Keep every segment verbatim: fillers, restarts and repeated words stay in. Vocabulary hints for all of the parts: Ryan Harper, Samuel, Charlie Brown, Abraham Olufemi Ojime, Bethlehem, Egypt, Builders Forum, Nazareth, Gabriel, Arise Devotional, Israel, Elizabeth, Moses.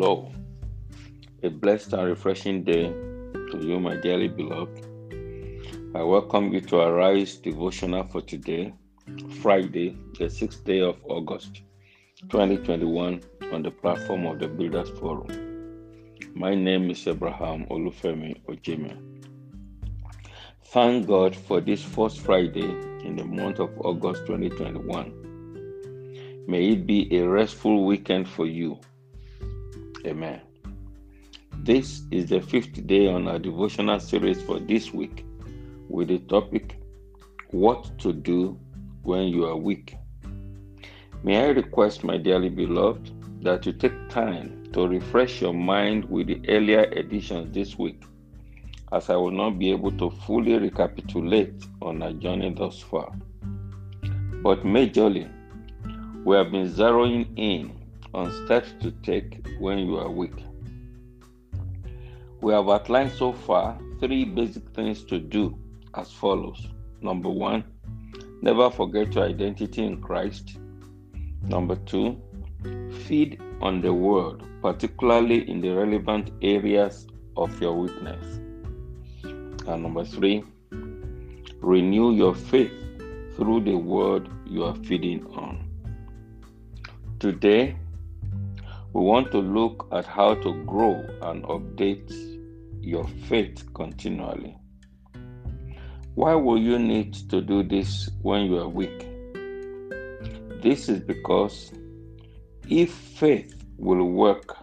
Hello. A blessed and refreshing day to you, my dearly beloved. I welcome you to Arise Devotional for today, Friday, the sixth day of August, twenty twenty-one, on the platform of the Builders Forum. My name is Abraham Olufemi Ojime. Thank God for this first Friday in the month of August twenty twenty-one. May it be a restful weekend for you. Amen. This is the fifth day on our devotional series for this week with the topic, What to Do When You Are Weak. May I request, my dearly beloved, that you take time to refresh your mind with the earlier editions this week, as I will not be able to fully recapitulate on our journey thus far. But majorly, we have been zeroing in on steps to take when you are weak. We have outlined so far three basic things to do as follows. Number one, never forget your identity in Christ. Number two, feed on the word, particularly in the relevant areas of your weakness. And number three, renew your faith through the word you are feeding on. Today, we want to look at how to grow and update your faith continually. Why will you need to do this when you are weak? This is because if faith will work,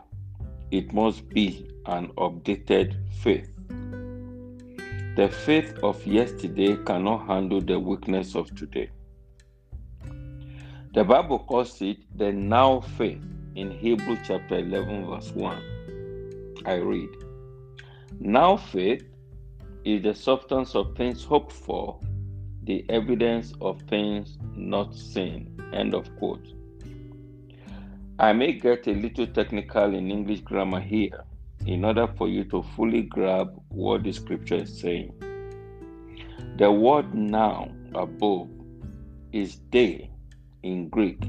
it must be an updated faith. The faith of yesterday cannot handle the weakness of today. The Bible calls it the now faith. In Hebrews chapter eleven verse one, I read, "Now faith is the substance of things hoped for, the evidence of things not seen." End of quote. I may get a little technical in English grammar here in order for you to fully grab what the scripture is saying. The word now above is "de" in Greek.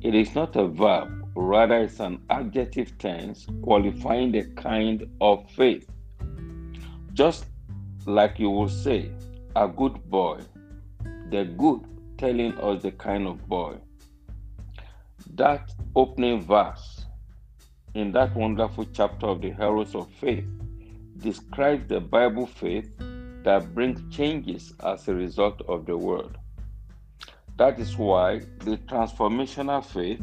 It is not a verb. Rather, it's an adjective tense qualifying the kind of faith. Just like you will say, a good boy, the good telling us the kind of boy. That opening verse in that wonderful chapter of the Heroes of Faith describes the Bible faith that brings changes as a result of the word. That is why the transformational faith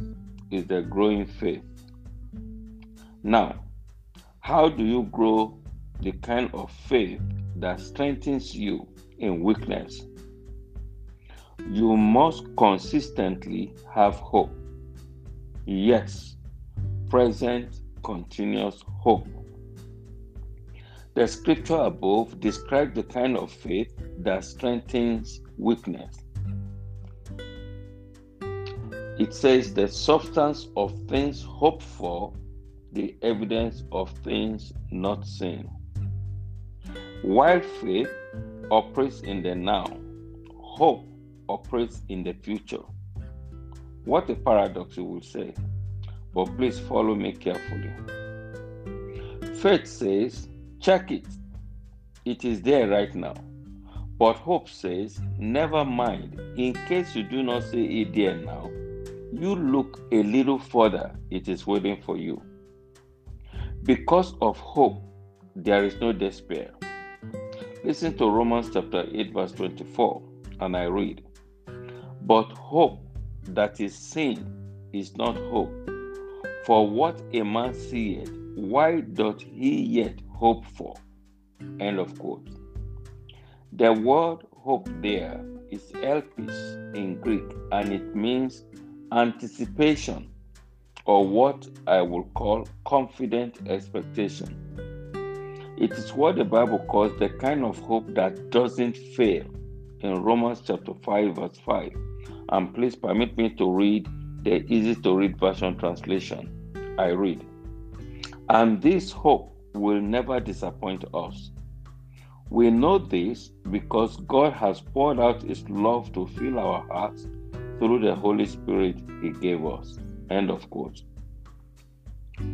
is the growing faith. Now, how do you grow the kind of faith that strengthens you in weakness? You must consistently have hope. Yes, present, continuous hope. The scripture above describes the kind of faith that strengthens weakness. It says the substance of things hoped for, the evidence of things not seen. While faith operates in the now, hope operates in the future. What a paradox, you will say, but please follow me carefully. Faith says, check it, it is there right now. But hope says, never mind, in case you do not see it there now, you look a little further, it is waiting for you. Because of hope, there is no despair. Listen to Romans chapter eight, verse twenty-four, and I read, "But hope that is seen is not hope. For what a man seeth, why doth he yet hope for?" End of quote. The word hope there is elpis in Greek, and it means anticipation, or what I will call confident expectation. It is what the Bible calls the kind of hope that doesn't fail in Romans chapter five verse five. And please permit me to read the easy to read version translation. I read, "And this hope will never disappoint us. We know this because God has poured out his love to fill our hearts through the Holy Spirit he gave us." End of quote.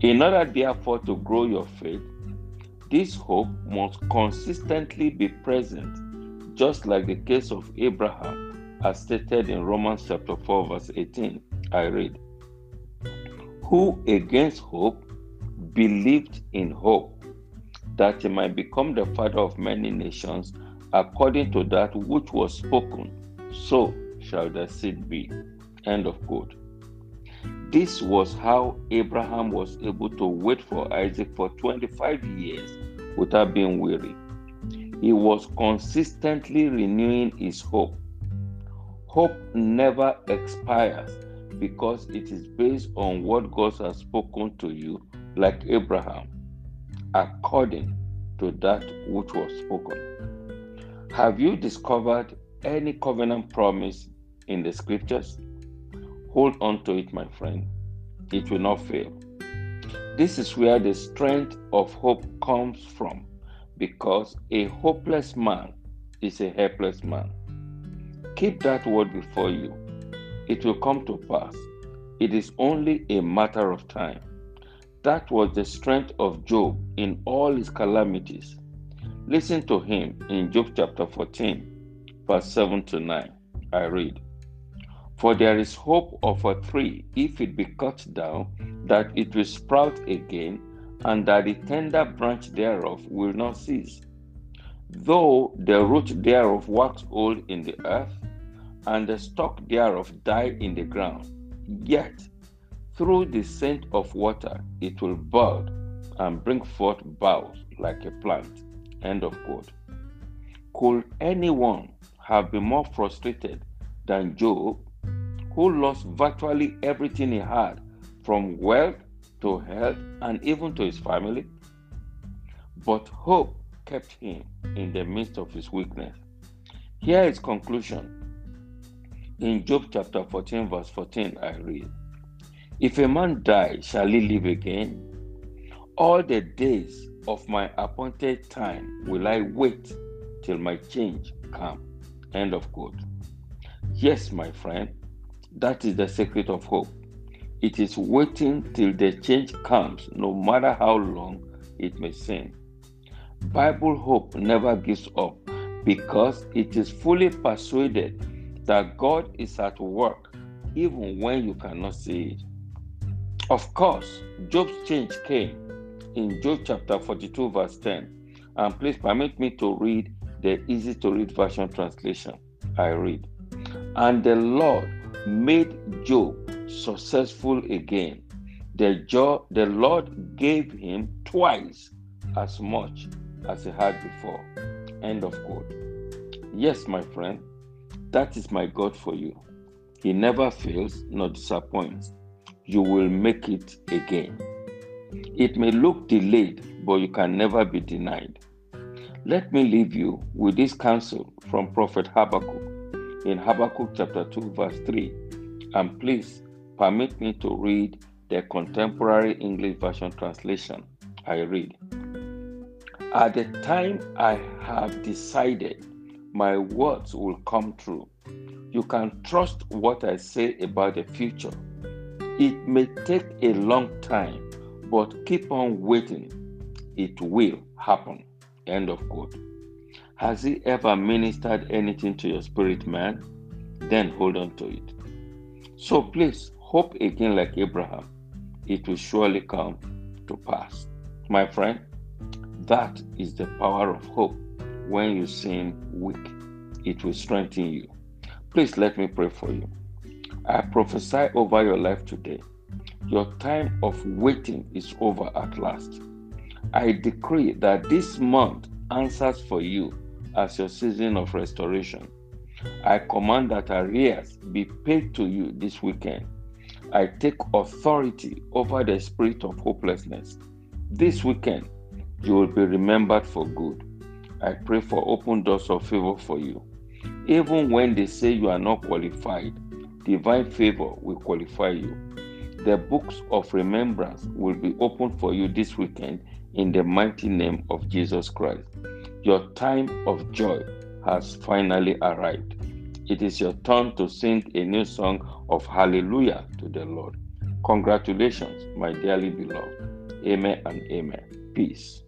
In order, therefore, to grow your faith, this hope must consistently be present, just like the case of Abraham, as stated in Romans chapter four, verse eighteen. I read, "Who against hope believed in hope, that he might become the father of many nations, according to that which was spoken, so shall the seed be." End of quote. This was how Abraham was able to wait for Isaac for twenty-five years without being weary. He was consistently renewing his hope. Hope never expires because it is based on what God has spoken to you, like Abraham, according to that which was spoken. Have you discovered any covenant promise in the scriptures? Hold on to it, my friend. It will not fail. This is where the strength of hope comes from, because a hopeless man is a helpless man. Keep that word before you. It will come to pass. It is only a matter of time. That was the strength of Job in all his calamities. Listen to him in Job chapter fourteen, verse seven to nine. I read, "For there is hope of a tree, if it be cut down, that it will sprout again, and that the tender branch thereof will not cease. Though the root thereof wax old in the earth, and the stalk thereof die in the ground, yet through the scent of water it will bud and bring forth boughs like a plant." End of quote. Could anyone have been more frustrated than Job, who lost virtually everything he had, from wealth to health and even to his family? But hope kept him in the midst of his weakness. Here is conclusion. In Job chapter fourteen, verse fourteen, I read, "If a man die, shall he live again? All the days of my appointed time will I wait till my change come." End of quote. Yes, my friend, that is the secret of hope. It is waiting till the change comes, no matter how long it may seem. Bible hope never gives up because it is fully persuaded that God is at work even when you cannot see it. Of course, Job's change came in Job chapter forty-two, verse ten. And please permit me to read the Easy to Read Version translation. I read, "And the Lord made Job successful again. The, job, the Lord gave him twice as much as he had before." End of quote. Yes, my friend, that is my God for you. He never fails nor disappoints. You will make it again. It may look delayed, but you can never be denied. Let me leave you with this counsel from Prophet Habakkuk in Habakkuk chapter two, verse three, and please permit me to read the Contemporary English Version translation. I read, "At the time I have decided, my words will come true. You can trust what I say about the future. It may take a long time, but keep on waiting. It will happen." End of quote. Has he ever ministered anything to your spirit, man? Then hold on to it. So please, hope again like Abraham. It will surely come to pass. My friend, that is the power of hope. When you seem weak, it will strengthen you. Please let me pray for you. I prophesy over your life today. Your time of waiting is over at last. I decree that this month answers for you as your season of restoration. I command that arrears be paid to you this weekend. I take authority over the spirit of hopelessness. This weekend, you will be remembered for good. I pray for open doors of favor for you. Even when they say you are not qualified, divine favor will qualify you. The books of remembrance will be opened for you this weekend in the mighty name of Jesus Christ. Your time of joy has finally arrived. It is your turn to sing a new song of hallelujah to the Lord. Congratulations, my dearly beloved. Amen and amen. Peace.